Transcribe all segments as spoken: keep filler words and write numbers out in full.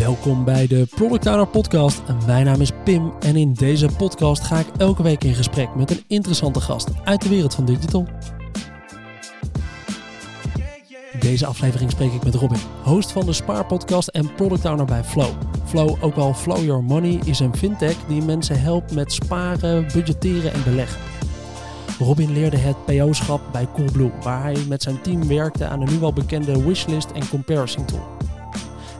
Welkom bij de Product Owner Podcast. Mijn naam is Pim en in deze podcast ga ik elke week in gesprek met een interessante gast uit de wereld van digital. Deze aflevering spreek ik met Robin, host van de Spaarpodcast en Product Owner bij Flow. Flow, ook al Flow Your Money, is een fintech die mensen helpt met sparen, budgetteren en beleggen. Robin leerde het P O-schap bij Coolblue, waar hij met zijn team werkte aan de nu al bekende wishlist en comparison tool.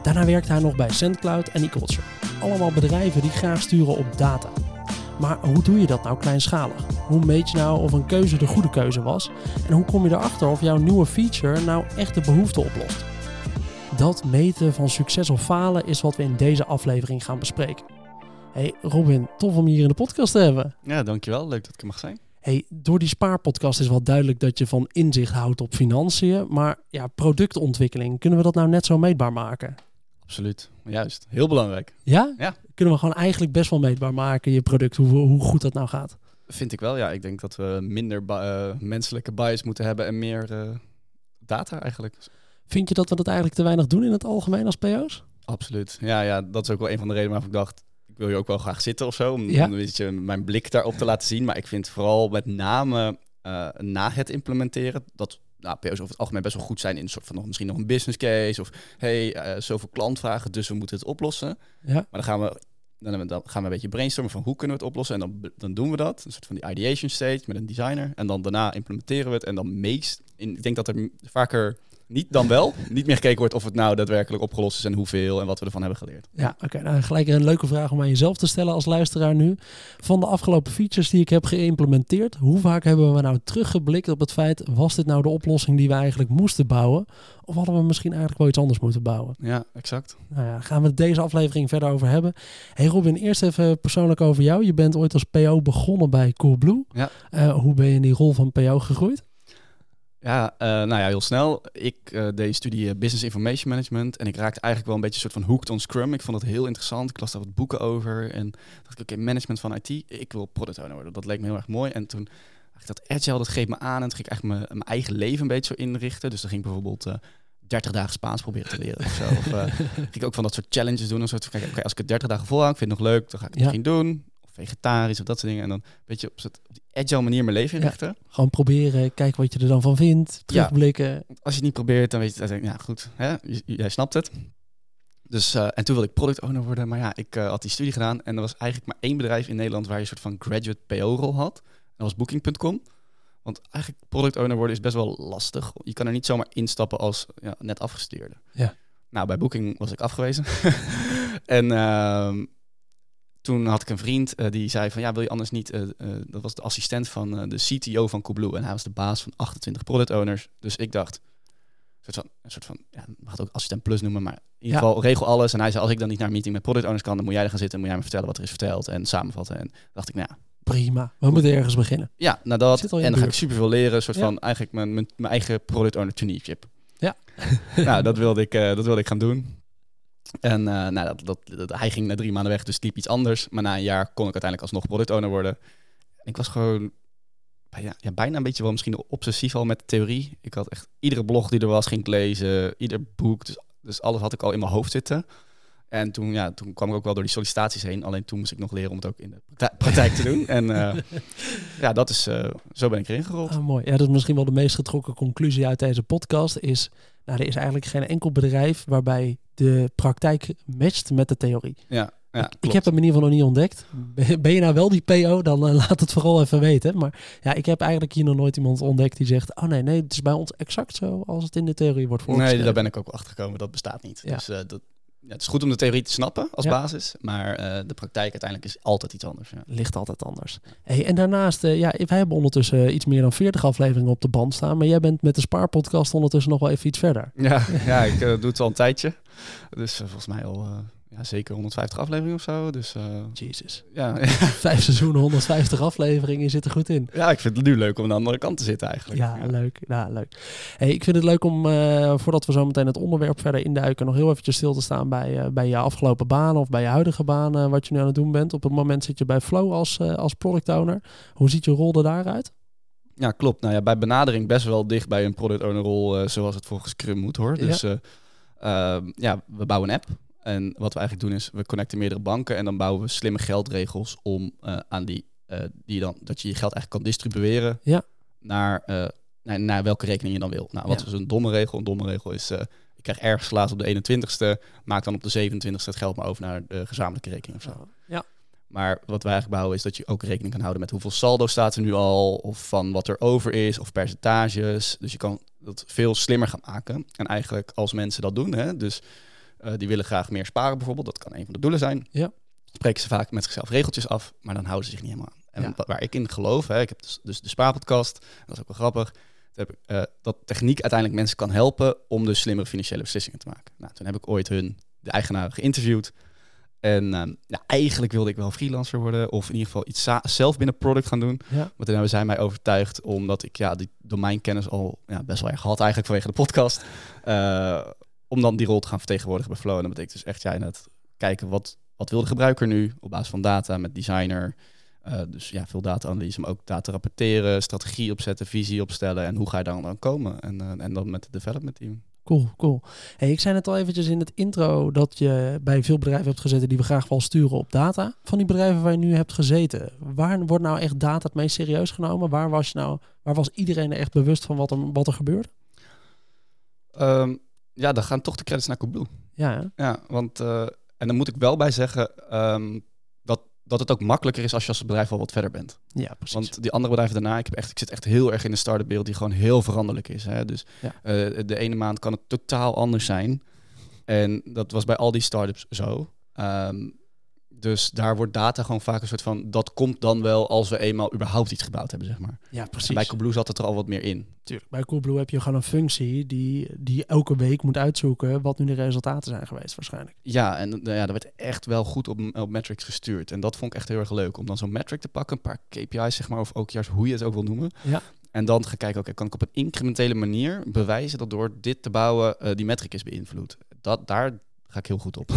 Daarna werkte hij nog bij Sendcloud en Equalture. Allemaal bedrijven die graag sturen op data. Maar hoe doe je dat nou kleinschalig? Hoe meet je nou of een keuze de goede keuze was? En hoe kom je erachter of jouw nieuwe feature nou echt de behoefte oplost? Dat meten van succes of falen is wat we in deze aflevering gaan bespreken. Hey Robin, tof om je hier in de podcast te hebben. Ja, dankjewel. Leuk dat ik er mag zijn. Hey, door die Spaarpodcast is wel duidelijk dat je van inzicht houdt op financiën. Maar ja, productontwikkeling, kunnen we dat nou net zo meetbaar maken? Absoluut, juist. Heel belangrijk. Ja? Ja. Kunnen we gewoon eigenlijk best wel meetbaar maken, je product, hoe, hoe goed dat nou gaat? Vind ik wel, ja. Ik denk dat we minder ba- uh, menselijke bias moeten hebben en meer uh, data eigenlijk. Vind je dat we dat eigenlijk te weinig doen in het algemeen als P O's? Absoluut. Ja, ja, dat is ook wel een van de redenen waarvoor ik dacht, ik wil je ook wel graag zitten of zo, om, ja? om een beetje mijn blik daarop te laten zien. Maar ik vind vooral met name uh, na het implementeren dat... Nou, P O's over het algemeen best wel goed zijn in een soort van nog, misschien nog een business case. Of hey, uh, zoveel klantvragen, dus we moeten het oplossen. Ja. Maar dan gaan, we, dan, dan gaan we een beetje brainstormen van hoe kunnen we het oplossen. En dan, dan doen we dat. Een soort van die ideation stage met een designer. En dan daarna implementeren we het. En dan meest... In, ik denk dat er vaker niet dan wel niet meer gekeken wordt of het nou daadwerkelijk opgelost is en hoeveel en wat we ervan hebben geleerd. Ja, oké. Okay, nou, gelijk een leuke vraag om aan jezelf te stellen als luisteraar nu. Van de afgelopen features die ik heb geïmplementeerd, hoe vaak hebben we nou teruggeblikt op het feit, was dit nou de oplossing die we eigenlijk moesten bouwen? Of hadden we misschien eigenlijk wel iets anders moeten bouwen? Ja, exact. Nou ja, gaan we het deze aflevering verder over hebben. Hey Robin, eerst even persoonlijk over jou. Je bent ooit als P O begonnen bij Coolblue. Ja. Uh, hoe ben je in die rol van P O gegroeid? Ja, uh, nou ja, heel snel. Ik uh, deed studie Business Information Management en ik raakte eigenlijk wel een beetje een soort van hooked on Scrum. Ik vond het heel interessant. Ik las daar wat boeken over en dacht ik, oké, okay, management van I T, ik wil product owner worden. Dat leek me heel erg mooi. En toen, dat agile, dat greep me aan en toen ging ik eigenlijk mijn, mijn eigen leven een beetje zo inrichten. Dus dan ging ik bijvoorbeeld uh, dertig dagen Spaans proberen te leren of zo. Of uh, ging ik ook van dat soort challenges doen. Een soort van, okay, als ik het dertig dagen volhoud, ik vind het nog leuk, dan ga ik het ja. misschien doen. Vegetarisch of dat soort dingen. En dan een beetje op, zet, op die agile manier mijn leven inrichten. Ja, gewoon proberen, kijken wat je er dan van vindt. Terugblikken. Ja, als je het niet probeert, dan weet je, dan denk ik, ja goed, hè? J- jij snapt het. Dus, uh, en toen wilde ik product owner worden. Maar ja, ik uh, had die studie gedaan. En er was eigenlijk maar één bedrijf in Nederland waar je een soort van graduate P O-rol had. En dat was Booking punt com. Want eigenlijk product owner worden is best wel lastig. Je kan er niet zomaar instappen als ja, net afgestudeerde. Ja. Nou, bij Booking was ik afgewezen. en... Uh, Toen had ik een vriend uh, die zei van ja, wil je anders niet... Uh, uh, dat was de assistent van uh, de C T O van Coolblue. En hij was de baas van achtentwintig product owners. Dus ik dacht, een soort van, een soort van ja, we gaan het ook assistent plus noemen, maar in ieder geval ja. regel alles. En hij zei, als ik dan niet naar een meeting met product owners kan, dan moet jij er gaan zitten en moet jij me vertellen wat er is verteld en samenvatten. En dacht ik, nou ja, prima, we goed. moeten ergens beginnen. Ja, nou dat. En dan buurt. ga ik superveel leren. Een soort ja. van eigenlijk mijn, mijn, mijn eigen product owner traineeship. Ja. nou, dat wilde ik, uh, dat wilde ik gaan doen. En uh, nou, dat, dat, dat, hij ging na drie maanden weg, dus liep iets anders. Maar na een jaar kon ik uiteindelijk alsnog product owner worden. Ik was gewoon ja, ja, bijna een beetje wel misschien obsessief al met de theorie. Ik had echt iedere blog die er was, ging ik lezen, ieder boek. Dus, dus alles had ik al in mijn hoofd zitten. En toen, ja, toen kwam ik ook wel door die sollicitaties heen. Alleen toen moest ik nog leren om het ook in de pra- praktijk te doen. En uh, ja, dat is, uh, zo ben ik erin gerold. Ah, mooi. Ja, dat is misschien wel de meest getrokken conclusie uit deze podcast. Is, nou, er is eigenlijk geen enkel bedrijf waarbij de praktijk matcht met de theorie. Ja, ja, ik, ik heb hem in ieder geval nog niet ontdekt. Ben je nou wel die P O, dan uh, laat het vooral even weten. Maar ja, ik heb eigenlijk hier nog nooit iemand ontdekt die zegt, oh nee, nee, het is bij ons exact zo als het in de theorie wordt voorgesteld. Nee, daar ben ik ook achter gekomen. Dat bestaat niet. Ja. Dus uh, dat... Ja, het is goed om de theorie te snappen als ja. basis, maar uh, de praktijk uiteindelijk is altijd iets anders. Ja. Ligt altijd anders. Hey, en daarnaast, uh, ja, wij hebben ondertussen uh, iets meer dan veertig afleveringen op de band staan, maar jij bent met de Spaarpodcast ondertussen nog wel even iets verder. Ja, ja ik uh, doe het al een tijdje. Dus uh, volgens mij al uh, ja, zeker honderdvijftig afleveringen of zo. Dus, uh, Jezus. Ja, ja. Vijf seizoenen, honderdvijftig afleveringen, je zit er goed in. Ja, ik vind het nu leuk om aan de andere kant te zitten eigenlijk. Ja, ja. leuk. Ja, leuk. Hey, ik vind het leuk om, uh, voordat we zo meteen het onderwerp verder induiken, nog heel eventjes stil te staan bij, uh, bij je afgelopen baan of bij je huidige baan, uh, wat je nu aan het doen bent. Op het moment zit je bij Flow als, uh, als product owner. Hoe ziet je rol er daaruit? Ja, klopt. Nou ja, bij benadering best wel dicht bij een product owner rol, uh, zoals het volgens Scrum moet hoor. Dus ja. uh, Uh, ja, we bouwen een app. En wat we eigenlijk doen is, we connecten meerdere banken en dan bouwen we slimme geldregels om uh, aan die, uh, die dan, dat je je geld eigenlijk kan distribueren ja. naar, uh, naar, naar welke rekening je dan wil. Nou, wat ja. is een domme regel? Een domme regel is, uh, ik krijg ergens laat op de eenentwintigste, maak dan op de zevenentwintigste het geld maar over naar de gezamenlijke rekening of zo. Ja. Maar wat wij eigenlijk bouwen is dat je ook rekening kan houden met hoeveel saldo staat er nu al, of van wat er over is, of percentages. Dus je kan dat veel slimmer gaan maken. En eigenlijk als mensen dat doen, hè, dus uh, die willen graag meer sparen bijvoorbeeld, dat kan een van de doelen zijn. Ja. Spreken ze vaak met zichzelf regeltjes af, maar dan houden ze zich niet helemaal aan. En ja. wat, waar ik in geloof, hè, ik heb dus, dus de Spaarpodcast, dat is ook wel grappig, dat, heb ik, uh, dat techniek uiteindelijk mensen kan helpen om dus slimmere financiële beslissingen te maken. Nou, toen heb ik ooit hun, de eigenaar, geïnterviewd. En uh, nou, eigenlijk wilde ik wel freelancer worden. Of in ieder geval iets za- zelf binnen product gaan doen. Ja. Maar toen hebben zij mij overtuigd. Omdat ik ja, die domeinkennis al ja, best wel erg had. Eigenlijk vanwege de podcast. Uh, om dan die rol te gaan vertegenwoordigen bij Flow. En dat betekent dus echt ja, inderdaad kijken. Wat, wat wil de gebruiker nu? Op basis van data met designer. Uh, dus ja, veel data-analyse. Maar ook data rapporteren. Strategie opzetten. Visie opstellen. En hoe ga je daar dan komen? En, uh, en dan met het development team. Cool, cool. Hey, ik zei net al eventjes in het intro dat je bij veel bedrijven hebt gezeten die we graag wel sturen op data. Van die bedrijven waar je nu hebt gezeten, waar wordt nou echt data het meest serieus genomen? Waar was je nou, waar was iedereen er echt bewust van wat er, wat er gebeurde? Um, ja, dan gaan toch de credits naar Coolblue. Ja, hè? Ja, want uh, en dan moet ik wel bij zeggen um, dat, dat het ook makkelijker is als je als bedrijf al wat verder bent. Ja, precies. Want die andere bedrijven daarna, ik, heb echt, ik zit echt heel erg in de start-up wereld die gewoon heel veranderlijk is. Hè? Dus ja. uh, de ene maand kan het totaal anders zijn. En dat was bij al die start-ups zo. Um, dus daar wordt data gewoon vaak een soort van, dat komt dan wel als we eenmaal überhaupt iets gebouwd hebben, zeg maar. Ja, precies. En bij Coolblue zat het er al wat meer in. Tuurlijk. Bij Coolblue heb je gewoon een functie die, die elke week moet uitzoeken wat nu de resultaten zijn geweest waarschijnlijk. Ja, en nou ja, dat werd echt wel goed op, op metrics gestuurd. En dat vond ik echt heel erg leuk, om dan zo'n metric te pakken, een paar K P I's zeg maar, of ook juist hoe je het ook wil noemen. Ja. En dan gaan kijken, oké, okay, kan ik op een incrementele manier bewijzen dat door dit te bouwen uh, die metric is beïnvloed. Dat daar... ga ik heel goed op.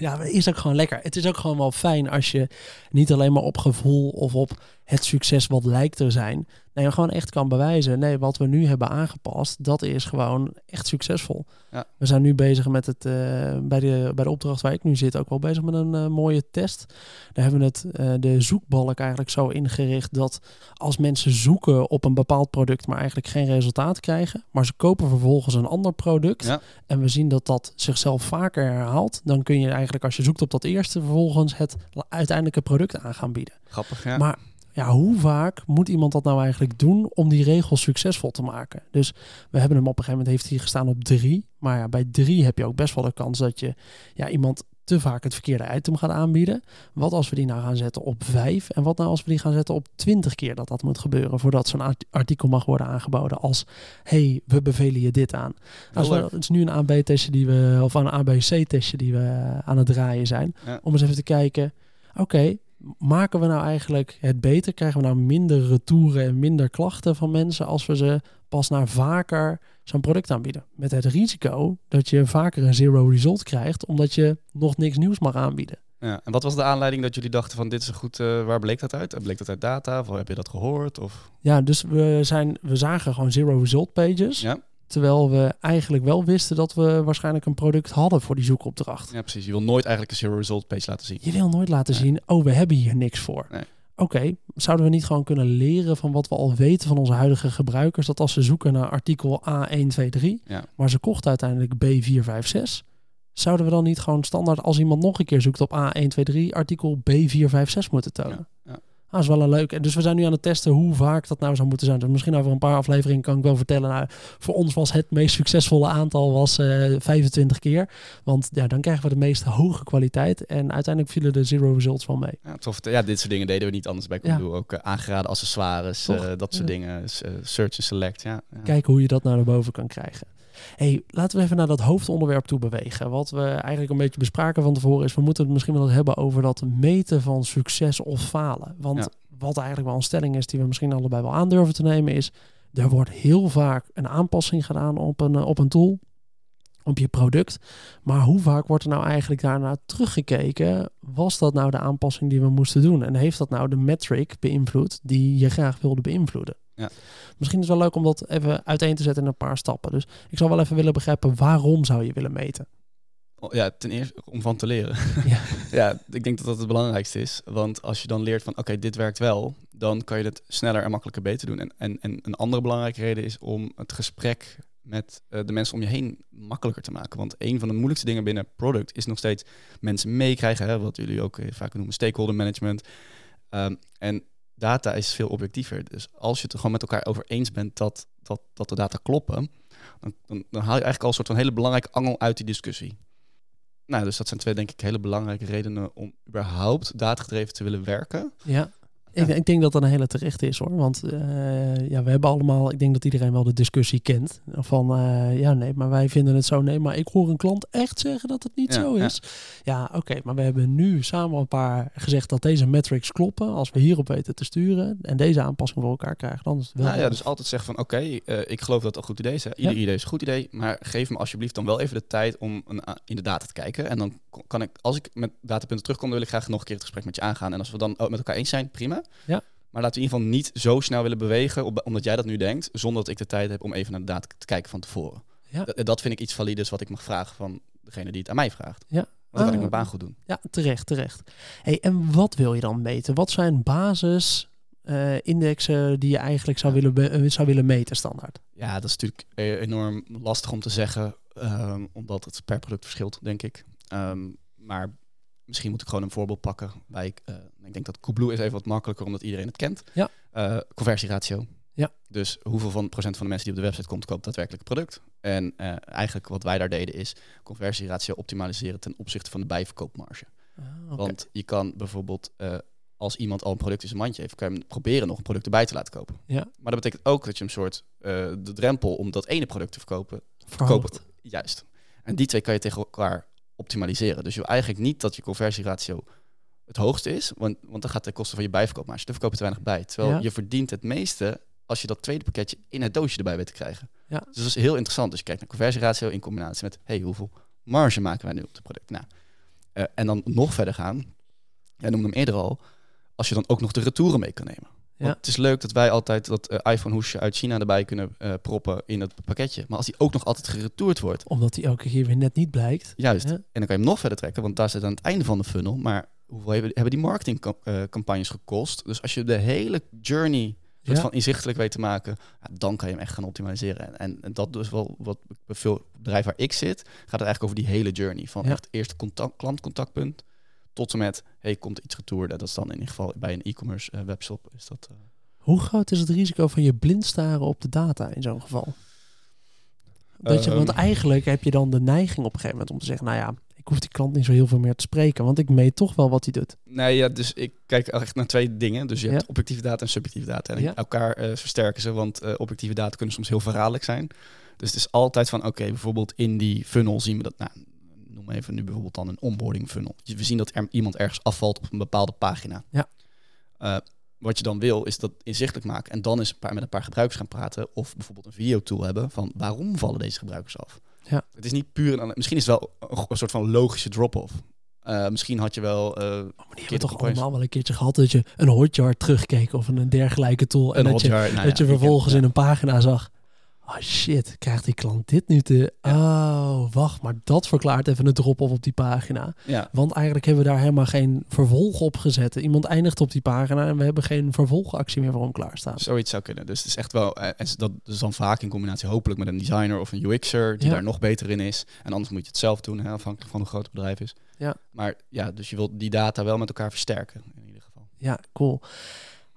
Ja, maar het is ook gewoon lekker. Het is ook gewoon wel fijn als je niet alleen maar op gevoel of op het succes wat lijkt te zijn. Nee, je gewoon echt kan bewijzen. Nee, wat we nu hebben aangepast, dat is gewoon echt succesvol. Ja. We zijn nu bezig met het, uh, bij, de, bij de opdracht waar ik nu zit, ook wel bezig met een uh, mooie test. Daar hebben we het, uh, de zoekbalk eigenlijk zo ingericht dat als mensen zoeken op een bepaald product, maar eigenlijk geen resultaat krijgen, maar ze kopen vervolgens een ander product ja. en we zien dat dat zichzelf vaker herhaalt, dan kun je eigenlijk als je zoekt op dat eerste vervolgens het uiteindelijke product aan gaan bieden. Grappig, ja. Maar ja, hoe vaak moet iemand dat nou eigenlijk doen om die regels succesvol te maken? Dus we hebben hem op een gegeven moment, heeft hij gestaan op drie. Maar ja, bij drie heb je ook best wel de kans dat je ja, iemand te vaak het verkeerde item gaat aanbieden. Wat als we die nou gaan zetten op vijf? En wat nou als we die gaan zetten op twintig keer dat dat moet gebeuren voordat zo'n artikel mag worden aangeboden als hey, we bevelen je dit aan. Nou, het is nu een A B-testje die we, of een A B C-testje die we aan het draaien zijn. Ja. Om eens even te kijken, oké. Okay, maken we nou eigenlijk het beter? Krijgen we nou minder retouren en minder klachten van mensen als we ze pas naar vaker zo'n product aanbieden? Met het risico dat je vaker een zero result krijgt, omdat je nog niks nieuws mag aanbieden. Ja, en wat was de aanleiding dat jullie dachten van dit is een goed, uh, waar bleek dat uit? Bleek dat uit data? Of heb je dat gehoord? Of? Ja, dus we, zijn, we zagen gewoon zero result pages. Ja. Terwijl we eigenlijk wel wisten dat we waarschijnlijk een product hadden voor die zoekopdracht. Ja, precies. Je wil nooit eigenlijk een zero result page laten zien. Je wil nooit laten nee. zien, oh, we hebben hier niks voor. Nee. Oké, okay, zouden we niet gewoon kunnen leren van wat we al weten van onze huidige gebruikers, dat als ze zoeken naar artikel A één twee drie, ja. maar ze kochten uiteindelijk B vier vijf zes, zouden we dan niet gewoon standaard als iemand nog een keer zoekt op A één twee drie, artikel B vier vijf zes moeten tonen? Ja. Ja. Ah, dat is wel een leuk. En dus we zijn nu aan het testen hoe vaak dat nou zou moeten zijn. Dus misschien over een paar afleveringen kan ik wel vertellen. Nou, voor ons was het meest succesvolle aantal was uh, vijfentwintig keer. Want ja, dan krijgen we de meest hoge kwaliteit. En uiteindelijk vielen de zero results wel mee. Ja, tof. Ja, dit soort dingen deden we niet anders bij Coolblue. Ja. Ook uh, aangeraden accessoires, uh, dat soort ja. dingen. Uh, search en select, ja. ja. Kijken hoe je dat nou naar boven kan krijgen. Hey, laten we even naar dat hoofdonderwerp toe bewegen. Wat we eigenlijk een beetje bespraken van tevoren is, we moeten het misschien wel hebben over dat meten van succes of falen. Want ja. wat eigenlijk wel een stelling is die we misschien allebei wel aandurven te nemen is, er wordt heel vaak een aanpassing gedaan op een, op een tool, op je product. Maar hoe vaak wordt er nou eigenlijk daarna teruggekeken? Was dat nou de aanpassing die we moesten doen? En heeft dat nou de metric beïnvloed die je graag wilde beïnvloeden? Ja. Misschien is het wel leuk om dat even uiteen te zetten in een paar stappen. Dus ik zou wel even willen begrijpen, waarom zou je willen meten? Ja, ten eerste om van te leren. Ja. ja, ik denk dat dat het belangrijkste is. Want als je dan leert van, oké, okay, dit werkt wel, dan kan je het sneller en makkelijker beter doen. En, en, en een andere belangrijke reden is om het gesprek met uh, de mensen om je heen makkelijker te maken. Want een van de moeilijkste dingen binnen product is nog steeds mensen meekrijgen, hè, wat jullie ook uh, vaak noemen stakeholder management. Um, en data is veel objectiever. Dus als je het er gewoon met elkaar over eens bent dat, dat, dat de data kloppen, dan, dan, dan haal je eigenlijk al een soort van hele belangrijke angel uit die discussie. Nou, dus dat zijn twee, denk ik, hele belangrijke redenen om überhaupt datagedreven te willen werken. Ja, ja. Ik, ik denk dat dat een hele terechte is, hoor. Want uh, ja, we hebben allemaal, ik denk dat iedereen wel de discussie kent. Van, uh, ja, nee, maar wij vinden het zo. Nee, maar ik hoor een klant echt zeggen dat het niet ja, zo is. Ja, ja oké, okay, maar we hebben nu samen een paar gezegd dat deze metrics kloppen. Als we hierop weten te sturen en deze aanpassing voor elkaar krijgen, dan is het wel... Nou, ja, dus altijd zeggen van, oké, okay, uh, ik geloof dat het een goed idee is. Hè? Ieder ja. idee is een goed idee, maar geef me alsjeblieft dan wel even de tijd om een, uh, in de data te kijken. En dan kan ik, als ik met datapunten terugkom, dan wil ik graag nog een keer het gesprek met je aangaan. En als we dan met elkaar eens zijn, prima. Ja. Maar laten we in ieder geval niet zo snel willen bewegen, op, omdat jij dat nu denkt, zonder dat ik de tijd heb om even naar de data te kijken van tevoren. Ja. Dat, dat vind ik iets valides wat ik mag vragen van degene die het aan mij vraagt. Ja. Want dan kan ah. ik mijn baan goed doen. Ja, terecht, terecht. Hey, en wat wil je dan meten? Wat zijn basis uh, indexen die je eigenlijk zou, ja. willen be- uh, zou willen meten standaard? Ja, dat is natuurlijk enorm lastig om te zeggen, um, omdat het per product verschilt, denk ik. Um, maar... Misschien moet ik gewoon een voorbeeld pakken. Bij, uh, ik denk dat Coolblue is even wat makkelijker, omdat iedereen het kent. Ja. Uh, conversieratio. Ja. Dus hoeveel van procent van de mensen die op de website komt, koopt daadwerkelijk het product. En uh, eigenlijk wat wij daar deden is conversieratio optimaliseren ten opzichte van de bijverkoopmarge. Ah, okay. Want je kan bijvoorbeeld, uh, als iemand al een product in zijn mandje heeft, kan je hem proberen nog een product erbij te laten kopen. Ja. Maar dat betekent ook dat je een soort uh, de drempel om dat ene product te verkopen, verkoopt. Juist. En die twee kan je tegen elkaar optimaliseren. Dus je wil eigenlijk niet dat je conversieratio het hoogste is, want, want dan gaat de kosten van je bijverkoopmarge. Dan verkoop je te weinig bij. Terwijl ja. je verdient het meeste als je dat tweede pakketje in het doosje erbij weet te krijgen. Ja. Dus dat is heel interessant. Dus je kijkt naar conversieratio in combinatie met, hey, hoeveel marge maken wij nu op het product? Nou, uh, en dan nog verder gaan, jij noemde hem eerder al, als je dan ook nog de retouren mee kan nemen. Ja. Want het is leuk dat wij altijd dat uh, iPhone-hoesje uit China erbij kunnen uh, proppen in het pakketje. Maar als die ook nog altijd geretourd wordt... Omdat die elke keer weer net niet blijkt. Juist. Ja. En dan kan je hem nog verder trekken, want daar zit aan het einde van de funnel. Maar hoeveel hebben, hebben die marketingcampagnes gekost? Dus als je de hele journey soort ja. van inzichtelijk weet te maken... Ja, dan kan je hem echt gaan optimaliseren. En, en, en dat dus wel wat veel bedrijf waar ik zit... gaat het eigenlijk over die hele journey. Van ja. echt eerst contact, klantcontactpunt... tot en met, hey, komt iets retour. Dat is dan in ieder geval bij een e-commerce uh, webshop. Is dat, uh... Hoe groot is het risico van je blind staren op de data in zo'n geval? Dat je, uh, want eigenlijk heb je dan de neiging op een gegeven moment om te zeggen... nou ja, ik hoef die klant niet zo heel veel meer te spreken... want ik meet toch wel wat hij doet. Nee, ja, dus ik kijk echt naar twee dingen. Dus je ja. hebt objectieve data en subjectieve data. En ja. elkaar uh, versterken ze, want uh, objectieve data kunnen soms heel verraderlijk zijn. Dus het is altijd van, oké, okay, bijvoorbeeld in die funnel zien we dat... Nou, noem even nu bijvoorbeeld dan een onboarding funnel. We zien dat er iemand ergens afvalt op een bepaalde pagina. Ja. Uh, wat je dan wil, is dat inzichtelijk maken. En dan is een paar, met een paar gebruikers gaan praten. Of bijvoorbeeld een videotool hebben van waarom vallen deze gebruikers af? Ja. Het is niet puur... Een, misschien is het wel een, een soort van logische drop-off. Uh, misschien had je wel... Uh, oh, maar die hebben we toch allemaal wel een keertje gehad... dat je een Hotjar terugkeek of een dergelijke tool. En een dat, Hotjar, je, nou dat ja, je vervolgens ja. in een pagina zag... Oh shit, krijgt die klant dit nu te... Ja. Oh, wacht, maar dat verklaart even een drop-off op die pagina. Ja. Want eigenlijk hebben we daar helemaal geen vervolg op gezet. Iemand eindigt op die pagina en we hebben geen vervolgactie meer voor hem klaarstaan. Zoiets zou kunnen. Dus het is echt wel... En dat is dan vaak in combinatie hopelijk met een designer of een U X'er... die ja. daar nog beter in is. En anders moet je het zelf doen, hè, afhankelijk van hoe groot het bedrijf is. Ja. Maar ja, dus je wilt die data wel met elkaar versterken in ieder geval. Ja, cool.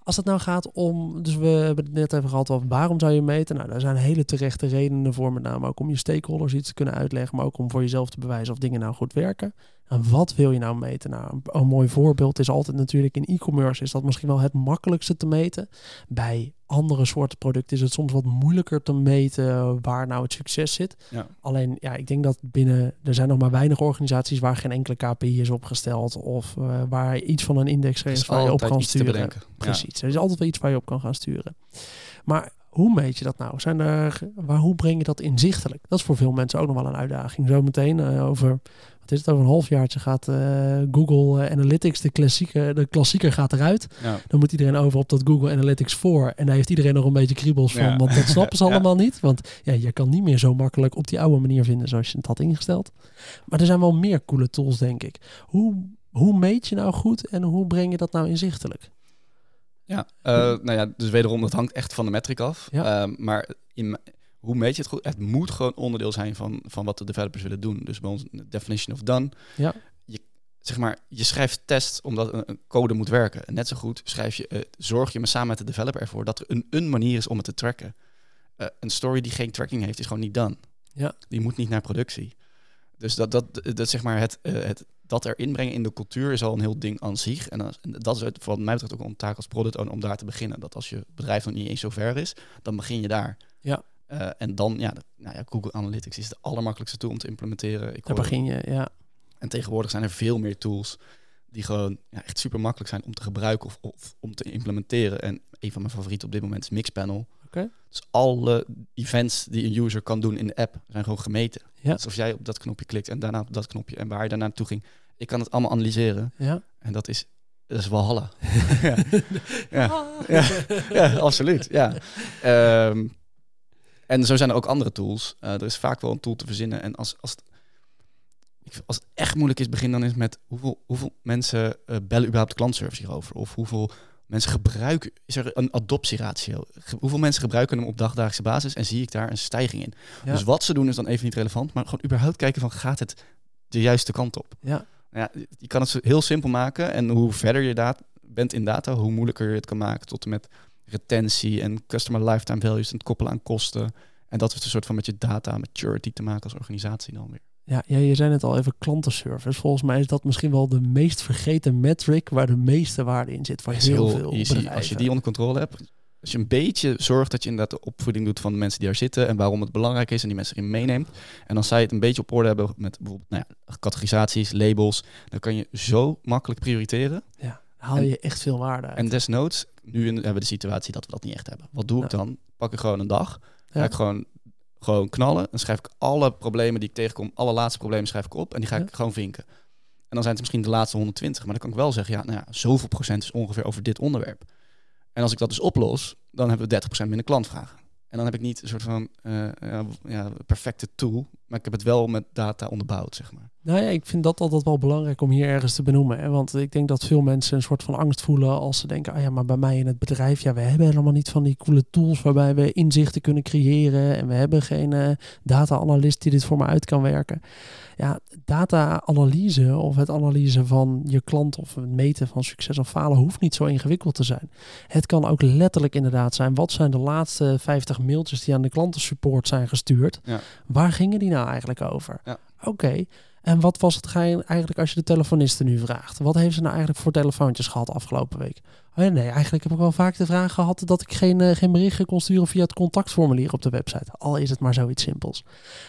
Als het nou gaat om, dus we hebben het net even gehad over waarom zou je meten? Nou, daar zijn hele terechte redenen voor, met name ook om je stakeholders iets te kunnen uitleggen, maar ook om voor jezelf te bewijzen of dingen nou goed werken. En wat wil je nou meten? Nou, een, een mooi voorbeeld is altijd natuurlijk in e-commerce is dat misschien wel het makkelijkste te meten. Bij andere soorten producten is het soms wat moeilijker te meten waar nou het succes zit. Ja. Alleen, ja, ik denk dat binnen, er zijn nog maar weinig organisaties waar geen enkele K P I is opgesteld of uh, waar iets van een index is waar je op kan sturen. Precies, ja. Er is altijd wel iets waar je op kan gaan sturen. Maar hoe meet je dat nou? Zijn er, waar, hoe breng je dat inzichtelijk? Dat is voor veel mensen ook nog wel een uitdaging. Zometeen uh, over... Wat is het, over een halfjaartje gaat uh, Google Analytics, de klassieke, de klassieker gaat eruit. Ja. Dan moet iedereen over op dat Google Analytics voor. En daar heeft iedereen nog een beetje kriebels van, ja. Want dat snappen ze ja. allemaal niet. Want ja, je kan niet meer zo makkelijk op die oude manier vinden zoals je het had ingesteld. Maar er zijn wel meer coole tools, denk ik. Hoe, hoe meet je nou goed en hoe breng je dat nou inzichtelijk? Ja, uh, nou ja, dus wederom, dat hangt echt van de metric af. Ja. Uh, maar in... Hoe meet je het goed? Het moet gewoon onderdeel zijn van, van wat de developers willen doen. Dus bij ons definition of done. Ja. Je, zeg maar, je schrijft tests omdat een code moet werken. En net zo goed schrijf je, uh, zorg je maar samen met de developer ervoor dat er een, een manier is om het te tracken. Uh, een story die geen tracking heeft, is gewoon niet done. Ja. Die moet niet naar productie. Dus dat, dat, dat, zeg maar het, uh, het, dat erin brengen in de cultuur is al een heel ding aan zich. En, als, en dat is het, wat mij betreft ook een taak als product owner om daar te beginnen. Dat als je bedrijf nog niet eens zo ver is, dan begin je daar. Ja. Uh, en dan, ja, de, nou ja, Google Analytics is de allermakkelijkste tool om te implementeren. Ik Daar begin je, ja. En tegenwoordig zijn er veel meer tools die gewoon ja, echt super makkelijk zijn om te gebruiken of, of om te implementeren. En een van mijn favorieten op dit moment is Mixpanel. Okay. Dus alle events die een user kan doen in de app zijn gewoon gemeten. Ja. Dus of jij op dat knopje klikt en daarna op dat knopje en waar je daarna naartoe ging. Ik kan het allemaal analyseren. Ja. En dat is... Dat is walhalla. ja. Ja. Ja. ja, absoluut. Ja. Um, En zo zijn er ook andere tools. Uh, er is vaak wel een tool te verzinnen. En als, als, het, ik vind, als het echt moeilijk is, begin dan eens met hoeveel, hoeveel mensen uh, bellen überhaupt klantservice hierover? Of hoeveel mensen gebruiken... Is er een adoptieratio? Ge- hoeveel mensen gebruiken hem op dagdagelijkse basis? En zie ik daar een stijging in? Ja. Dus wat ze doen is dan even niet relevant. Maar gewoon überhaupt kijken van, gaat het de juiste kant op? Ja. Nou ja, je kan het heel simpel maken. En hoe verder je dat bent in data, hoe moeilijker je het kan maken tot en met... retentie en customer lifetime values en het koppelen aan kosten. En dat heeft een soort van met je data maturity te maken als organisatie dan weer. Ja, ja, je zei het al even, klantenservice. Volgens mij is dat misschien wel de meest vergeten metric waar de meeste waarde in zit. Voor heel, heel veel easy. Bedrijven. Als je die onder controle hebt, als je een beetje zorgt dat je inderdaad de opvoeding doet van de mensen die daar zitten en waarom het belangrijk is en die mensen erin meeneemt. En als zij het een beetje op orde hebben met bijvoorbeeld nou ja, categorisaties, labels, dan kan je zo makkelijk prioriteren. Ja, haal je en, echt veel waarde uit. En desnoods, nu hebben we de situatie dat we dat niet echt hebben. Wat doe ja. ik dan? Pak ik gewoon een dag. Ga ja. ik gewoon, gewoon knallen. Dan schrijf ik alle problemen die ik tegenkom, alle laatste problemen schrijf ik op en die ga ja. ik gewoon vinken. En dan zijn het misschien de laatste honderdtwintig. Maar dan kan ik wel zeggen, ja, nou ja, zoveel procent is ongeveer over dit onderwerp. En als ik dat dus oplos, dan hebben we dertig procent minder klantvragen. En dan heb ik niet een soort van uh, ja, perfecte tool. Maar ik heb het wel met data onderbouwd, zeg maar. Nou ja, ik vind dat altijd wel belangrijk om hier ergens te benoemen. Hè? Want ik denk dat veel mensen een soort van angst voelen als ze denken... ah ja, maar bij mij in het bedrijf, ja, we hebben helemaal niet van die coole tools... waarbij we inzichten kunnen creëren. En we hebben geen uh, data-analyst die dit voor me uit kan werken. Ja, data-analyse of het analyse van je klant... of het meten van succes of falen hoeft niet zo ingewikkeld te zijn. Het kan ook letterlijk inderdaad zijn... wat zijn de laatste vijftig mailtjes die aan de klantensupport zijn gestuurd? Ja. Waar gingen die nou eigenlijk over? Ja. Oké. Okay. En wat was het geheim eigenlijk als je de telefonisten nu vraagt? Wat heeft ze nou eigenlijk voor telefoontjes gehad afgelopen week? Oh ja, nee, eigenlijk heb ik wel vaak de vraag gehad dat ik geen, uh, geen berichten kon sturen via het contactformulier op de website. Al is het maar zoiets simpels.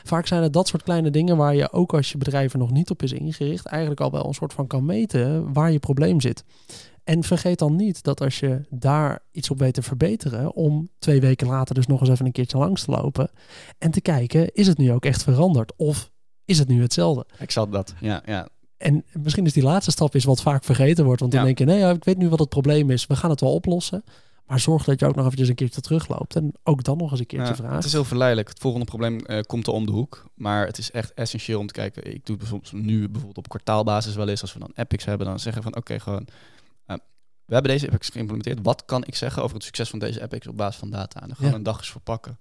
Vaak zijn het dat soort kleine dingen waar je ook als je bedrijf er nog niet op is ingericht... eigenlijk al wel een soort van kan meten waar je probleem zit. En vergeet dan niet dat als je daar iets op weet te verbeteren... om twee weken later dus nog eens even een keertje langs te lopen... en te kijken, is het nu ook echt veranderd? Of... is het nu hetzelfde? Exact dat, ja, ja. En misschien is die laatste stap is wat vaak vergeten wordt. Want dan ja. denk je, nee, ik weet nu wat het probleem is. We gaan het wel oplossen. Maar zorg dat je ook nog eventjes een keertje terugloopt. En ook dan nog eens een keertje ja, vraagt. Het is heel verleidelijk. Het volgende probleem uh, komt er om de hoek. Maar het is echt essentieel om te kijken. Ik doe het bijvoorbeeld nu bijvoorbeeld op kwartaalbasis wel eens. Als we dan epics hebben, dan zeggen van oké, okay, gewoon... Uh, we hebben deze epics geïmplementeerd. Wat kan ik zeggen over het succes van deze epics op basis van data? En dan gaan we ja. een dag eens verpakken.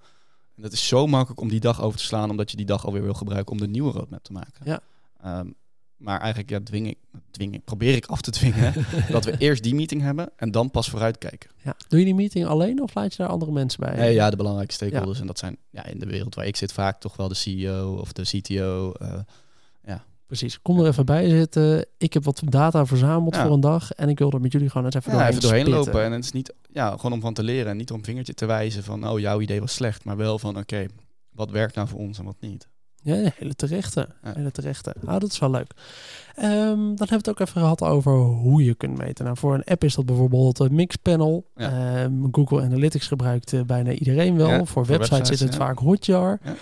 En dat is zo makkelijk om die dag over te slaan... omdat je die dag alweer wil gebruiken om de nieuwe roadmap te maken. Ja. Um, maar eigenlijk ja, dwing ik, dwing ik, probeer ik af te dwingen... dat we eerst die meeting hebben en dan pas vooruitkijken. Ja. Doe je die meeting alleen of laat je daar andere mensen bij? Nee, ja, de belangrijke stakeholders. Ja. En dat zijn ja, in de wereld waar ik zit vaak toch wel de C E O of de C T O... Uh, ja. Precies, kom er even bij zitten. Ik heb wat data verzameld ja. voor een dag... en ik wil er met jullie gewoon eens even, ja, doorheen, even doorheen lopen. En het is niet ja, gewoon om van te leren en niet om vingertje te wijzen van... oh, jouw idee was slecht, maar wel van oké, okay, wat werkt nou voor ons en wat niet. Ja, hele terechte. Ja. Hele terechte. Nou, dat is wel leuk. Um, dan hebben we het ook even gehad over hoe je kunt meten. Nou, voor een app is dat bijvoorbeeld een Mixpanel. Ja. Um, Google Analytics gebruikt uh, bijna iedereen wel. Ja, voor, voor websites, websites is het ja. vaak Hotjar. Ja.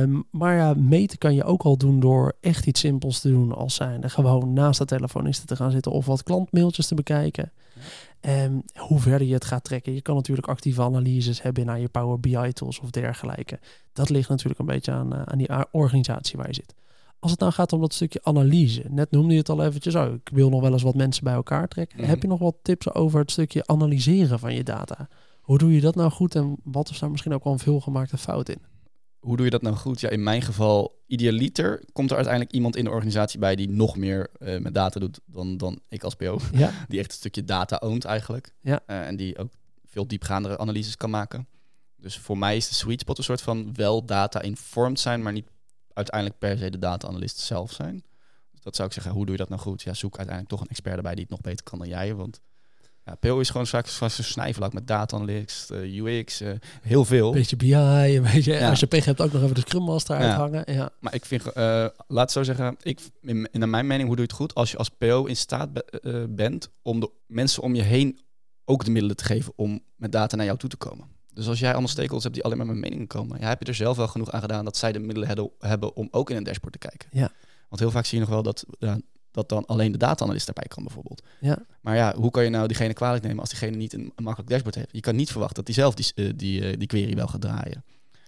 Um, maar ja, meten kan je ook al doen door echt iets simpels te doen als zijnde gewoon naast de telefonisten te gaan zitten of wat klantmailtjes te bekijken. Ja. Um, hoe verder je het gaat trekken. Je kan natuurlijk actieve analyses hebben naar je Power B I tools of dergelijke. Dat ligt natuurlijk een beetje aan, uh, aan die a- organisatie waar je zit. Als het nou gaat om dat stukje analyse. Net noemde je het al eventjes. Oh, ik wil nog wel eens wat mensen bij elkaar trekken. Mm-hmm. Heb je nog wat tips over het stukje analyseren van je data? Hoe doe je dat nou goed en wat is daar misschien ook al een veelgemaakte fout in? Hoe doe je dat nou goed? Ja, in mijn geval, idealiter komt er uiteindelijk iemand in de organisatie bij die nog meer uh, met data doet dan, dan ik als P O. Ja. Die echt een stukje data oont eigenlijk. Ja. Uh, en die ook veel diepgaandere analyses kan maken. Dus voor mij is de sweet spot een soort van wel data-informed zijn, maar niet uiteindelijk per se de data-analyst zelf zijn. Dus dat zou ik zeggen, hoe doe je dat nou goed? Ja, zoek uiteindelijk toch een expert erbij die het nog beter kan dan jij, want... Ja, P O is gewoon vaak zo'n snijvlak met data analytics, uh, U X, uh, heel veel. Beetje B I, een beetje, ja. Als je pech hebt ook nog even de Scrum Master ja. uithangen. Ja. Maar ik vind, uh, laat het zo zeggen, ik, in, in mijn mening, hoe doe je het goed? Als je als P O in staat be, uh, bent om de mensen om je heen ook de middelen te geven om met data naar jou toe te komen. Dus als jij allemaal stakeholders hebt die alleen maar met meningen komen, ja, heb je er zelf wel genoeg aan gedaan dat zij de middelen hebben om ook in een dashboard te kijken. Ja. Want heel vaak zie je nog wel dat... Uh, dat dan alleen de data-analyst daarbij kan bijvoorbeeld. Ja. Maar ja, hoe kan je nou diegene kwalijk nemen als diegene niet een, een makkelijk dashboard heeft? Je kan niet verwachten dat hij zelf die, uh, die, uh, die query wel gaat draaien.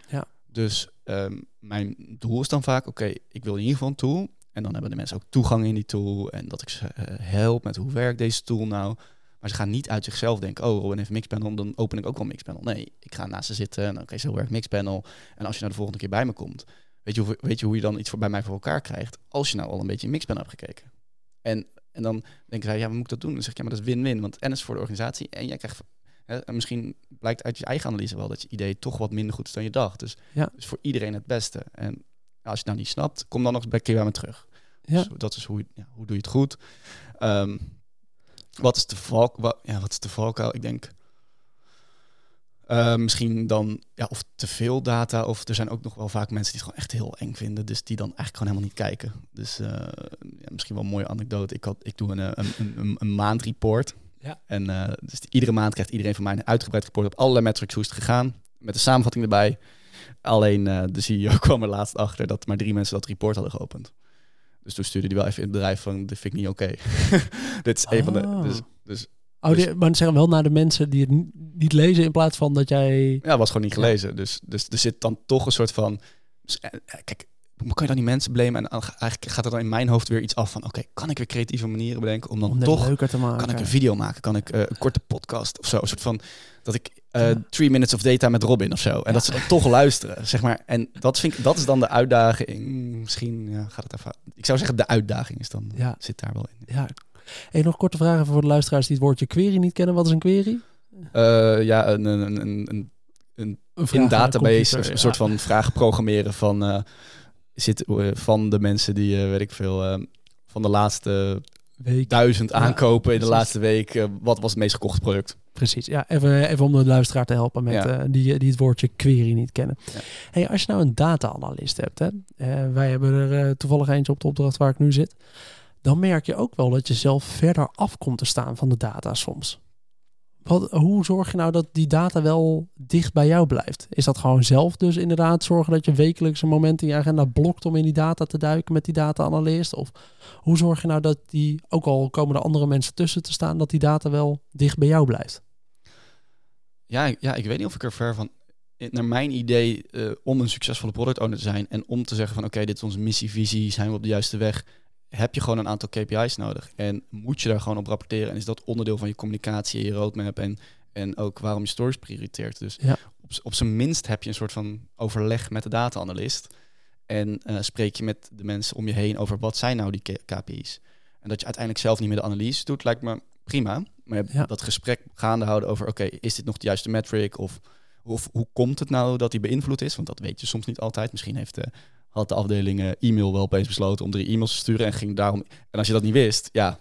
Ja. Dus um, mijn doel is dan vaak, oké, okay, ik wil in ieder geval een tool. En dan hebben de mensen ook toegang in die tool. En dat ik ze uh, help met hoe werkt deze tool nou. Maar ze gaan niet uit zichzelf denken, oh, Robin heeft Mixpanel, dan open ik ook wel Mixpanel. Nee, ik ga naast ze zitten en oké, okay, zo werkt Mixpanel. En als je nou de volgende keer bij me komt, weet je hoe, weet je, hoe je dan iets voor, bij mij voor elkaar krijgt als je nou al een beetje in Mixpanel hebt gekeken? En, en dan denken zij, ja, wat moet ik dat doen? Dan zeg ik, ja, maar dat is win-win. Want en is voor de organisatie en jij krijgt... Hè, en misschien blijkt uit je eigen analyse wel dat je idee toch wat minder goed is dan je dacht. Dus, ja. dus voor iedereen het beste. En nou, als je het nou niet snapt, kom dan nog eens bij keer bij me terug. Ja. Dus dat is hoe, ja, hoe doe je het goed. Um, wat is de valk? Wat, ja, wat is de valkuil? Ik denk... Uh, misschien dan, ja, of te veel data, of er zijn ook nog wel vaak mensen die het gewoon echt heel eng vinden, dus die dan eigenlijk gewoon helemaal niet kijken. Dus uh, ja, misschien wel een mooie anekdote. Ik, had, ik doe een, een, een, een maandreport. Ja. En uh, dus iedere maand krijgt iedereen van mij een uitgebreid report op allerlei metrics hoe is het gegaan, met de samenvatting erbij. Alleen uh, de C E O kwam er laatst achter dat maar drie mensen dat report hadden geopend. Dus toen stuurde hij wel even in het bedrijf van, dit vind ik niet oké. Okay. Dit is oh. een van de... Dus, dus, Oh, dus, die, maar zeg wel naar de mensen die het niet lezen in plaats van dat jij... Ja, was gewoon niet gelezen. Ja. Dus, dus er zit dan toch een soort van... Dus, eh, kijk, kan je dan die mensen blamen? En eigenlijk gaat er dan in mijn hoofd weer iets af van... Oké, okay, kan ik weer creatieve manieren bedenken om dan om toch... leuker te maken. Kan ik een video maken? Kan ik uh, een korte podcast of zo? Een soort van dat ik uh, ja. Three Minutes of Data met Robin of zo. En ja. dat ze dan toch luisteren, zeg maar. En dat, vind ik, dat is dan de uitdaging. Misschien ja, gaat het even... Ik zou zeggen, de uitdaging is dan ja. zit daar wel in. Ja. Hey, nog korte vragen voor de luisteraars die het woordje query niet kennen. Wat is een query? Uh, ja, een, een, een, een, een, een database, een, een soort ja. van vragen programmeren van, uh, zit, uh, van de mensen die, uh, weet ik veel, uh, van de laatste week. duizend aankopen ja, in de laatste week. Uh, wat was het meest gekochte product? Precies, ja, even, even om de luisteraar te helpen met ja. uh, die, die het woordje query niet kennen. Ja. Hey, als je nou een data-analyst hebt, hè, uh, wij hebben er uh, toevallig eentje op de opdracht waar ik nu zit. Dan merk je ook wel dat je zelf verder af komt te staan van de data soms. Wat, hoe zorg je nou dat die data wel dicht bij jou blijft? Is dat gewoon zelf dus inderdaad zorgen dat je wekelijks een moment in je agenda blokt om in die data te duiken met die data-analyst? Of hoe zorg je nou dat die, ook al komen er andere mensen tussen te staan, dat die data wel dicht bij jou blijft? Ja, ja ik weet niet of ik er ver van... Naar mijn idee, uh, om een succesvolle product owner te zijn en om te zeggen van oké, okay, dit is onze missie, visie, zijn we op de juiste weg... heb je gewoon een aantal K P I's nodig. En moet je daar gewoon op rapporteren. En is dat onderdeel van je communicatie en je roadmap. En, en ook waarom je stories prioriteert. Dus ja. op, op zijn minst heb je een soort van overleg met de data-analyst. En uh, spreek je met de mensen om je heen over wat zijn nou die K P I's. En dat je uiteindelijk zelf niet meer de analyse doet, lijkt me prima. Maar ja. dat gesprek gaande houden over, oké, okay, is dit nog de juiste metric? Of, of hoe komt het nou dat die beïnvloed is? Want dat weet je soms niet altijd. Misschien heeft de... had de afdeling uh, e-mail wel opeens besloten om drie e-mails te sturen en ging daarom... En als je dat niet wist, ja,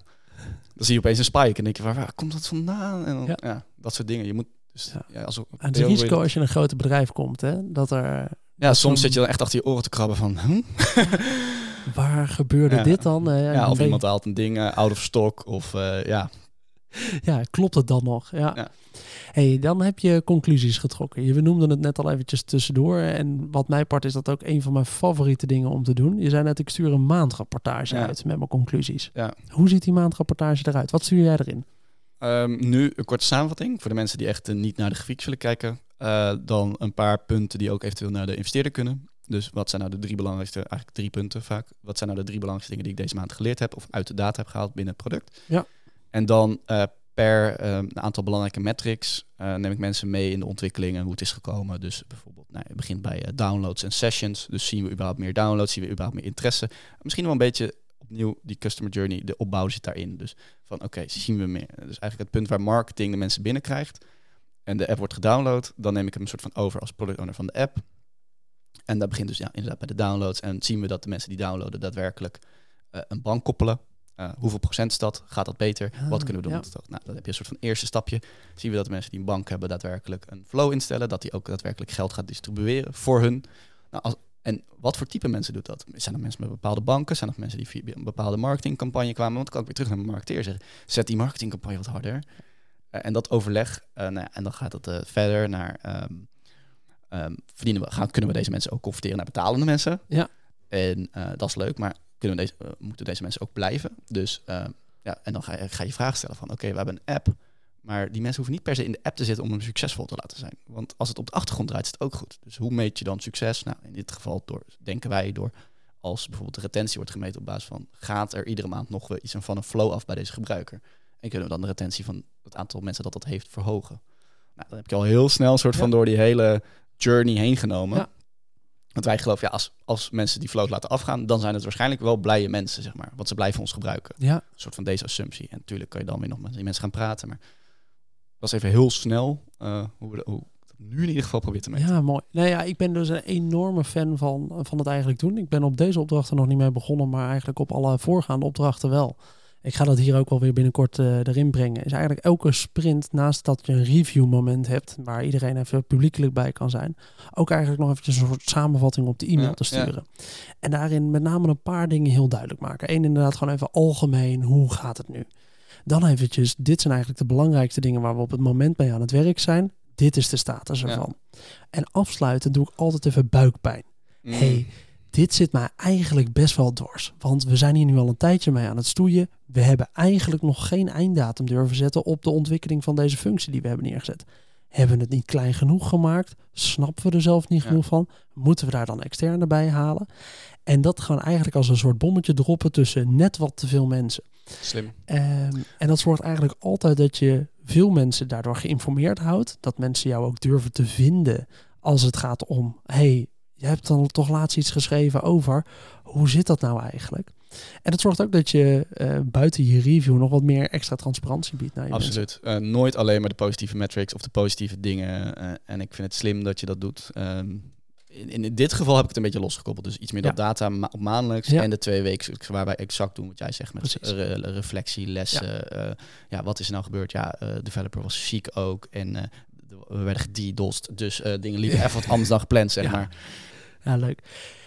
dan zie je opeens een spike en denk je, waar, waar komt dat vandaan? En dan, ja. Ja, dat soort dingen. Je moet dus, ja. Ja, als, en het risico als je in een groot bedrijf komt, hè, dat er Ja, soms um, zit je dan echt achter je oren te krabben van... Hm? Waar gebeurde ja. dit dan? Uh, ja, ja, of weet... iemand haalt een ding uh, out of stock of uh, ja... Ja, klopt het dan nog? Ja. ja. Hey, dan heb je conclusies getrokken. Je noemde het net al eventjes tussendoor. En wat mij part is dat ook een van mijn favoriete dingen om te doen. Je zei net, ik stuur een maandrapportage ja. uit met mijn conclusies. Ja. Hoe ziet die maandrapportage eruit? Wat stuur jij erin? Um, nu een korte samenvatting. Voor de mensen die echt uh, niet naar de grafiek zullen kijken. Uh, dan een paar punten die ook eventueel naar de investeerder kunnen. Dus wat zijn nou de drie belangrijkste, eigenlijk drie punten vaak. Wat zijn nou de drie belangrijkste dingen die ik deze maand geleerd heb of uit de data heb gehaald binnen het product? Ja. En dan uh, per uh, een aantal belangrijke metrics uh, neem ik mensen mee in de ontwikkeling en hoe het is gekomen. Dus bijvoorbeeld, nou, het begint bij uh, downloads en sessions. Dus zien we überhaupt meer downloads, zien we überhaupt meer interesse. Misschien wel een beetje opnieuw die customer journey, de opbouw zit daarin. Dus van oké, okay, zien we meer. Dus eigenlijk het punt waar marketing de mensen binnenkrijgt en de app wordt gedownload. Dan neem ik hem een soort van over als product owner van de app. En dat begint dus ja, inderdaad bij de downloads. En zien we dat de mensen die downloaden daadwerkelijk uh, een bank koppelen. Uh, hoeveel procent is dat? Gaat dat beter? Ah, Wat kunnen we doen? Ja. Dat? Nou, dan heb je een soort van eerste stapje. Zien we dat de mensen die een bank hebben daadwerkelijk een flow instellen. Dat die ook daadwerkelijk geld gaat distribueren voor hun. Nou, als, en wat voor type mensen doet dat? Zijn dat mensen met bepaalde banken? Zijn dat mensen die via een bepaalde marketingcampagne kwamen? Want dan kan ik weer terug naar mijn marketeer zeggen. Zet die marketingcampagne wat harder. Uh, en dat overleg. Uh, nou ja, en dan gaat het uh, verder naar... Um, um, verdienen we, gaan, kunnen we deze mensen ook converteren naar betalende mensen? Ja. En uh, dat is leuk, maar... Kunnen we deze, uh, moeten deze mensen ook blijven? Dus uh, ja, en dan ga je, ga je vraag stellen van... oké, okay, we hebben een app... maar die mensen hoeven niet per se in de app te zitten... om hem succesvol te laten zijn. Want als het op de achtergrond draait, is het ook goed. Dus hoe meet je dan succes? Nou, in dit geval door, denken wij door... als bijvoorbeeld de retentie wordt gemeten op basis van... gaat er iedere maand nog iets van een flow af bij deze gebruiker? En kunnen we dan de retentie van het aantal mensen dat dat heeft verhogen? Nou, dan heb je al heel snel een soort van ja. door die hele journey heen genomen... Ja. Want wij geloven, ja, als, als mensen die float laten afgaan... dan zijn het waarschijnlijk wel blije mensen, zeg maar. Want ze blijven ons gebruiken. Ja. Een soort van deze assumptie. En natuurlijk kan je dan weer nog met die mensen gaan praten. Maar dat is even heel snel uh, hoe we dat nu in ieder geval proberen te meten. Ja, mooi. Nou ja, ik ben dus een enorme fan van, van het eigenlijk doen. Ik ben op deze opdrachten nog niet mee begonnen... maar eigenlijk op alle voorgaande opdrachten wel. Ik ga dat hier ook wel weer binnenkort uh, erin brengen. Is eigenlijk elke sprint, naast dat je een review moment hebt... waar iedereen even publiekelijk bij kan zijn... ook eigenlijk nog eventjes een soort samenvatting op de e-mail ja, te sturen. Ja. En daarin met name een paar dingen heel duidelijk maken. Eén, inderdaad gewoon even algemeen, hoe gaat het nu? Dan eventjes, dit zijn eigenlijk de belangrijkste dingen... waar we op het moment mee aan het werk zijn. Dit is de status ervan. Ja. En afsluiten doe ik altijd even buikpijn. Mm. Hey, dit zit mij eigenlijk best wel dwars. Want we zijn hier nu al een tijdje mee aan het stoeien. We hebben eigenlijk nog geen einddatum durven zetten op de ontwikkeling van deze functie die we hebben neergezet. Hebben we het niet klein genoeg gemaakt? Snappen we er zelf niet genoeg ja. van? Moeten we daar dan externe bij halen? En dat gaan eigenlijk als een soort bommetje droppen tussen net wat te veel mensen. Slim. Um, en dat zorgt eigenlijk altijd dat je veel mensen daardoor geïnformeerd houdt. Dat mensen jou ook durven te vinden als het gaat om... hey, je hebt dan toch laatst iets geschreven over... hoe zit dat nou eigenlijk? En dat zorgt ook dat je uh, buiten je review... nog wat meer extra transparantie biedt naar je Absoluut. Uh, nooit alleen maar de positieve metrics... of de positieve dingen. Uh, en ik vind het slim dat je dat doet. Um, in, in dit geval heb ik het een beetje losgekoppeld. Dus iets meer ja. dat data ma- op maandelijks... Ja. en de twee weken waarbij exact doen wat jij zegt... met re- reflectie, lessen. Ja. Uh, ja, wat is er nou gebeurd? Ja, uh, developer was ziek ook. En... Uh, we werden gededost, dus uh, dingen liepen even wat anders dan gepland, zeg ja. maar. Ja, leuk.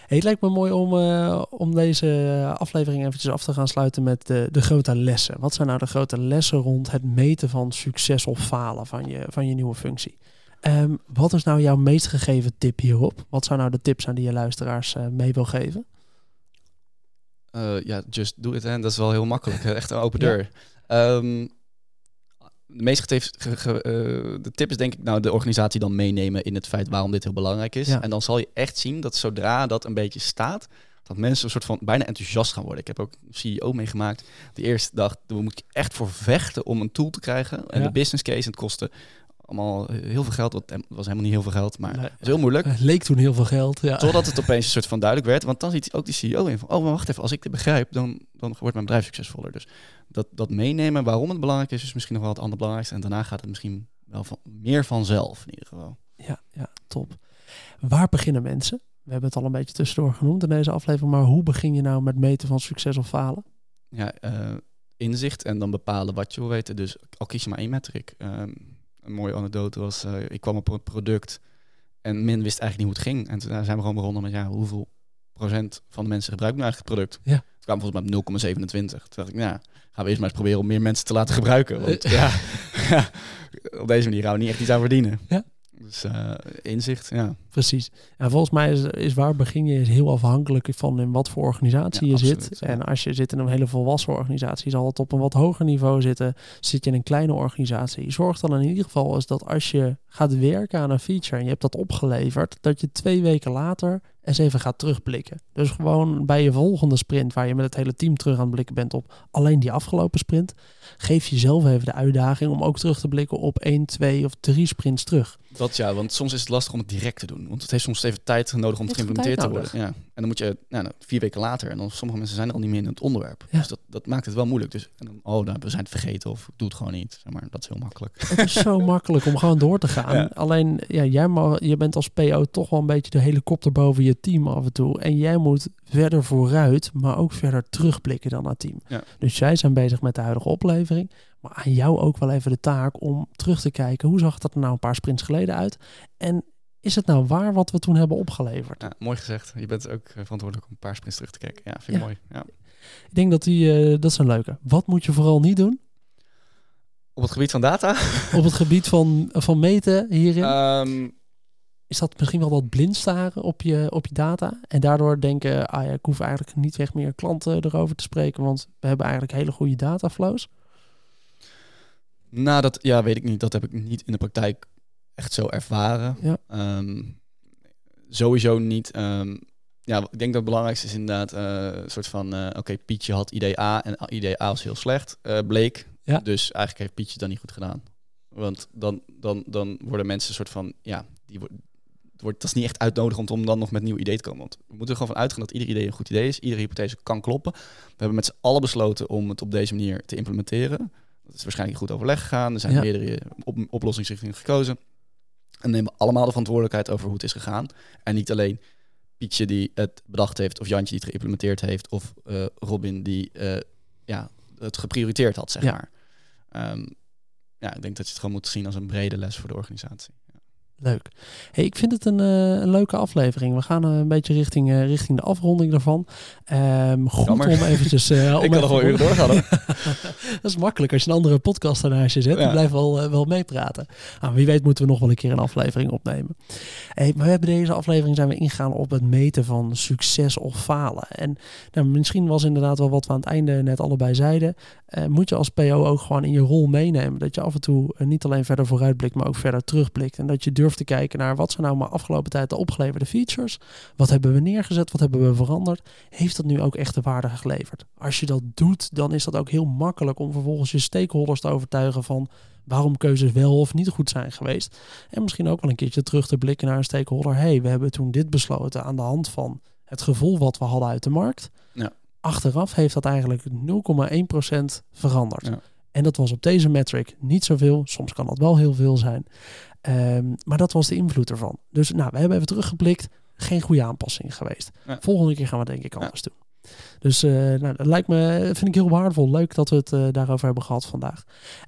Hey, het lijkt me mooi om, uh, om deze aflevering eventjes af te gaan sluiten met de, de grote lessen. Wat zijn nou de grote lessen rond het meten van succes of falen van je, van je nieuwe functie? Um, wat is nou jouw meest gegeven tip hierop? Wat zou nou de tips zijn die je luisteraars uh, mee wil geven? Ja, uh, yeah, just do it. En dat is wel heel makkelijk. Echt een open deur. Ja. Um, De meest getef, ge, ge, uh, de tip is denk ik nou de organisatie dan meenemen in het feit waarom dit heel belangrijk is. Ja. En dan zal je echt zien dat zodra dat een beetje staat, dat mensen een soort van bijna enthousiast gaan worden. Ik heb ook een C E O meegemaakt die eerst dacht, we moeten echt voor vechten om een tool te krijgen. En ja. de business case, en het kostte allemaal heel veel geld. Het was helemaal niet heel veel geld, maar nee, het was heel moeilijk. Het leek toen heel veel geld. Ja. Totdat het opeens een soort van duidelijk werd. Want dan ziet ook die C E O in van, oh, maar wacht even, als ik dit begrijp, dan, dan wordt mijn bedrijf succesvoller. Dus dat, dat meenemen, waarom het belangrijk is, is misschien nog wel het allerbelangrijkste. En daarna gaat het misschien wel van, meer vanzelf in ieder geval. Ja, ja, top. Waar beginnen mensen? We hebben het al een beetje tussendoor genoemd in deze aflevering. Maar hoe begin je nou met meten van succes of falen? Ja, uh, inzicht en dan bepalen wat je wil weten. Dus al kies je maar één metric. Um, Een mooie anekdote was, uh, ik kwam op een product En men wist eigenlijk niet hoe het ging. En toen zijn we gewoon begonnen met ja, hoeveel procent van de mensen gebruikt nou eigenlijk het product? Ja. Het kwam volgens mij op nul komma zevenentwintig. Toen dacht ik, nou, gaan we eerst maar eens proberen om meer mensen te laten gebruiken. Want uh, ja, ja, op deze manier gaan we niet echt iets aan verdienen. Ja. Dus uh, inzicht, ja. Precies. En volgens mij is, is waar begin je is heel afhankelijk van in wat voor organisatie ja, je absoluut, zit. Ja. En als je zit in een hele volwassen organisatie, zal het op een wat hoger niveau zitten. Zit je in een kleine organisatie. Zorg dan in ieder geval eens dat als je gaat werken aan een feature en je hebt dat opgeleverd, dat je twee weken later eens even gaat terugblikken. Dus gewoon bij je volgende sprint, waar je met het hele team terug aan het blikken bent op alleen die afgelopen sprint, geef jezelf even de uitdaging om ook terug te blikken op één, twee of drie sprints terug. Dat ja, want soms is het lastig om het direct te doen. Want het heeft soms even tijd nodig om het geïmplementeerd te worden. Ja. En dan moet je nou, vier weken later, en dan sommige mensen zijn er al niet meer in het onderwerp. Ja. Dus dat, dat maakt het wel moeilijk. Dus en dan, oh, nou, we zijn het vergeten of ik doe het gewoon niet. Zeg maar, dat is heel makkelijk. Het is zo makkelijk om gewoon door te gaan. Ja. Alleen, ja, jij mag, je bent als P O toch wel een beetje de helikopter boven je team af en toe. En jij moet verder vooruit, maar ook verder terugblikken dan dat team. Ja. Dus zij zijn bezig met de huidige oplevering. Maar aan jou ook wel even de taak om terug te kijken. Hoe zag dat er nou een paar sprints geleden uit? En is het nou waar wat we toen hebben opgeleverd? Ja, mooi gezegd. Je bent ook verantwoordelijk om een paar sprints terug te kijken. Ja, vind ik ja. mooi. Ja. Ik denk dat die, uh, dat is een leuke. Wat moet je vooral niet doen? Op het gebied van data? Op het gebied van, van meten hierin? Um... Is dat misschien wel wat blind staren op je, op je data? En daardoor denken, ah ja, ik hoef eigenlijk niet echt meer klanten erover te spreken, want we hebben eigenlijk hele goede dataflows. Nou, dat ja, weet ik niet. Dat heb ik niet in de praktijk echt zo ervaren. Ja. Um, sowieso niet. Um, ja, ik denk dat het belangrijkste is inderdaad uh, een soort van, uh, oké, okay, Pietje had idee A en idee A was heel slecht, uh, bleek. Ja. Dus eigenlijk heeft Pietje dat niet goed gedaan. Want dan, dan, dan worden mensen een soort van, ja, die worden... wordt dat is niet echt uitnodigend om dan nog met nieuw idee te komen. Want we moeten er gewoon van uitgaan dat ieder idee een goed idee is. Iedere hypothese kan kloppen. We hebben met z'n allen besloten om het op deze manier te implementeren. Dat is waarschijnlijk goed overleg gegaan. Er zijn ja. meerdere op- oplossingsrichtingen gekozen. En nemen allemaal de verantwoordelijkheid over hoe het is gegaan. En niet alleen Pietje die het bedacht heeft, of Jantje die het geïmplementeerd heeft, of uh, Robin die uh, ja, het geprioriteerd had, zeg ja. maar. Um, ja, ik denk dat je het gewoon moet zien als een brede les voor de organisatie. Leuk. Hey, ik vind het een, uh, een leuke aflevering. We gaan uh, een beetje richting, uh, richting de afronding daarvan. Um, goed Jammer. om eventjes... Uh, om ik kan nog wel uren doorgaan. Dat is makkelijk als je een andere podcast ernaast je zet. Ja. Die blijft wel, uh, wel meepraten. Nou, wie weet moeten we nog wel een keer een aflevering opnemen. Hey, maar we hebben deze aflevering zijn we ingegaan op het meten van succes of falen. En nou, misschien was inderdaad wel wat we aan het einde net allebei zeiden. Uh, moet je als P O ook gewoon in je rol meenemen. Dat je af en toe uh, niet alleen verder vooruitblikt, maar ook verder terugblikt. En dat je durft te kijken naar wat zijn nou maar afgelopen tijd de opgeleverde features. Wat hebben we neergezet? Wat hebben we veranderd? Heeft dat nu ook echt de waarde geleverd? Als je dat doet, dan is dat ook heel makkelijk om vervolgens je stakeholders te overtuigen van waarom keuzes wel of niet goed zijn geweest. En misschien ook wel een keertje terug te blikken naar een stakeholder. Hey, we hebben toen dit besloten aan de hand van het gevoel wat we hadden uit de markt. Ja. Achteraf heeft dat eigenlijk nul komma één procent veranderd. Ja. En dat was op deze metric niet zoveel. Soms kan dat wel heel veel zijn. Um, maar dat was de invloed ervan. Dus nou, we hebben even teruggeblikt. Geen goede aanpassing geweest. Ja. Volgende keer gaan we denk ik anders ja. doen. Dus uh, nou, dat lijkt me, vind ik heel waardevol. Leuk dat we het uh, daarover hebben gehad vandaag.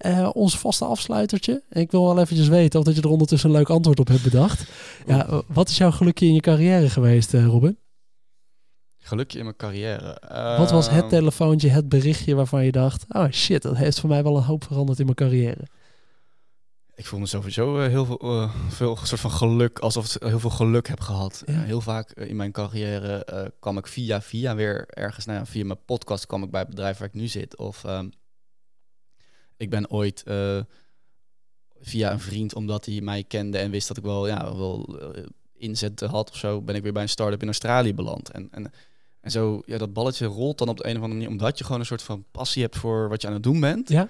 Uh, ons vaste afsluitertje. Ik wil wel eventjes weten of dat je er ondertussen een leuk antwoord op hebt bedacht. Ja, uh, wat is jouw gelukje in je carrière geweest, uh, Robin? Gelukje in mijn carrière. Uh, wat was het telefoontje, het berichtje waarvan je dacht, oh shit, dat heeft voor mij wel een hoop veranderd in mijn carrière? Ik voel me sowieso uh, heel veel, uh, veel soort van geluk, alsof ik heel veel geluk heb gehad. Ja. Uh, heel vaak uh, in mijn carrière uh, kwam ik via via weer ergens, nou ja, via mijn podcast kwam ik bij het bedrijf waar ik nu zit. Of um, ik ben ooit uh, via een vriend, omdat hij mij kende en wist dat ik wel, ja, wel uh, inzet had of zo, ben ik weer bij een start-up in Australië beland. En, en, en zo, ja, dat balletje rolt dan op de een of andere manier, omdat je gewoon een soort van passie hebt voor wat je aan het doen bent. Ja.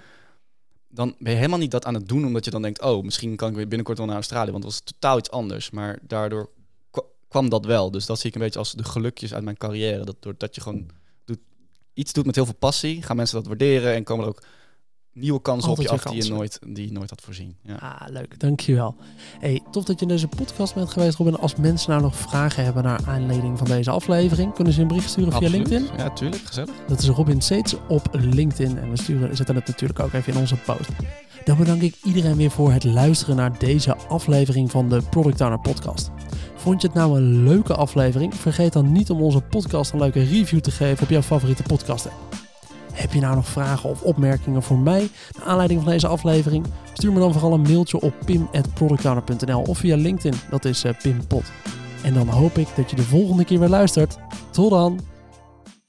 Dan ben je helemaal niet dat aan het doen, omdat je dan denkt, oh, misschien kan ik weer binnenkort wel naar Australië, want het was totaal iets anders. Maar daardoor k- kwam dat wel. Dus dat zie ik een beetje als de gelukjes uit mijn carrière. Dat doordat je gewoon doet, iets doet met heel veel passie, gaan mensen dat waarderen en komen er ook nieuwe kansen altijd op je af die je, nooit, die je nooit had voorzien. Ja. Ah, leuk. Dankjewel. Hey, tof dat je in deze podcast bent geweest, Robin. Als mensen nou nog vragen hebben naar aanleiding van deze aflevering, kunnen ze een brief sturen Absoluut. via LinkedIn? Ja, tuurlijk. Gezellig. Dat is Robin Seetz op LinkedIn. En we sturen, zetten het natuurlijk ook even in onze post. Dan bedank ik iedereen weer voor het luisteren naar deze aflevering van de Product Owner Podcast. Vond je het nou een leuke aflevering? Vergeet dan niet om onze podcast een leuke review te geven op jouw favoriete podcast app. Heb je nou nog vragen of opmerkingen voor mij naar aanleiding van deze aflevering? Stuur me dan vooral een mailtje op pim at productowner punt n l of via LinkedIn, dat is uh, Pim Pot. En dan hoop ik dat je de volgende keer weer luistert. Tot dan!